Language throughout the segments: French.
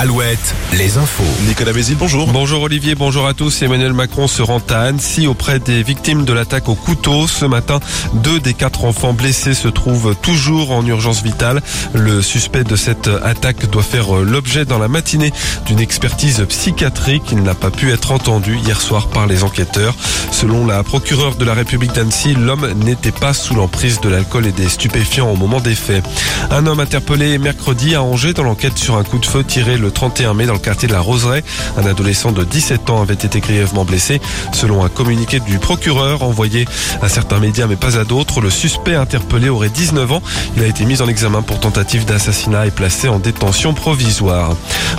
Alouette, les infos. Nicolas Bézil, bonjour. Bonjour Olivier, bonjour à tous. Emmanuel Macron se rend à Annecy auprès des victimes de l'attaque au couteau. Ce matin, 2 des 4 enfants blessés se trouvent toujours en urgence vitale. Le suspect de cette attaque doit faire l'objet dans la matinée d'une expertise psychiatrique. Il n'a pas pu être entendu hier soir par les enquêteurs. Selon la procureure de la République d'Annecy, l'homme n'était pas sous l'emprise de l'alcool et des stupéfiants au moment des faits. Un homme interpellé mercredi à Angers dans l'enquête sur un coup de feu tiré le 31 mai dans le quartier de la Roseraie. Un adolescent de 17 ans avait été grièvement blessé. Selon un communiqué du procureur envoyé à certains médias mais pas à d'autres, le suspect interpellé aurait 19 ans. Il a été mis en examen pour tentative d'assassinat et placé en détention provisoire.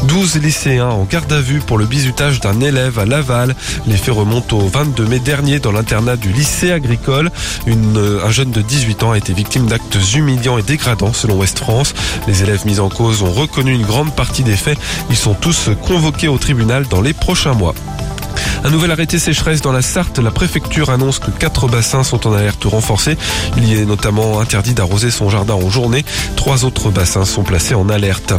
12 lycéens en garde à vue pour le bizutage d'un élève à Laval. Les faits remontent au 22 mai dernier dans l'internat du lycée agricole. Un jeune de 18 ans a été victime d'actes humiliants et dégradants selon Ouest France. Les élèves mis en cause ont reconnu une grande partie des faits. Ils sont tous convoqués au tribunal dans les prochains mois. Un nouvel arrêté sécheresse dans la Sarthe. La préfecture annonce que 4 bassins sont en alerte renforcée. Il y est notamment interdit d'arroser son jardin en journée. 3 autres bassins sont placés en alerte.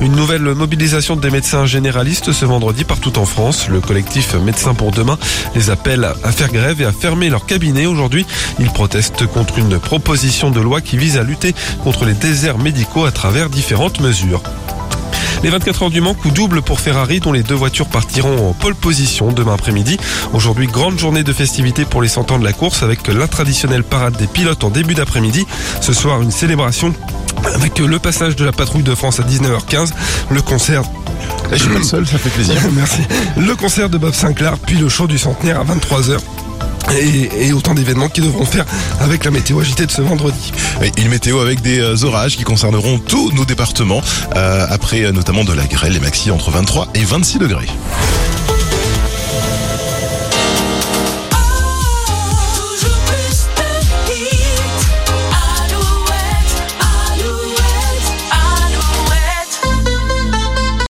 Une nouvelle mobilisation des médecins généralistes ce vendredi partout en France. Le collectif Médecins pour Demain les appelle à faire grève et à fermer leur cabinet. Aujourd'hui, ils protestent contre une proposition de loi qui vise à lutter contre les déserts médicaux à travers différentes mesures. Les 24 heures du Mans, coup double pour Ferrari, dont les 2 voitures partiront en pole position demain après-midi. Aujourd'hui, grande journée de festivités pour les 100 ans de la course avec la traditionnelle parade des pilotes en début d'après-midi. Ce soir, une célébration avec le passage de la Patrouille de France à 19h15, le concert... Je suis pas le seul, ça fait plaisir. Merci. Le concert de Bob Sinclair, puis le show du centenaire à 23h. Et autant d'événements qu'ils devront faire avec la météo agitée de ce vendredi. Une météo avec des orages qui concerneront tous nos départements, après notamment de la grêle et maxi entre 23 et 26 degrés.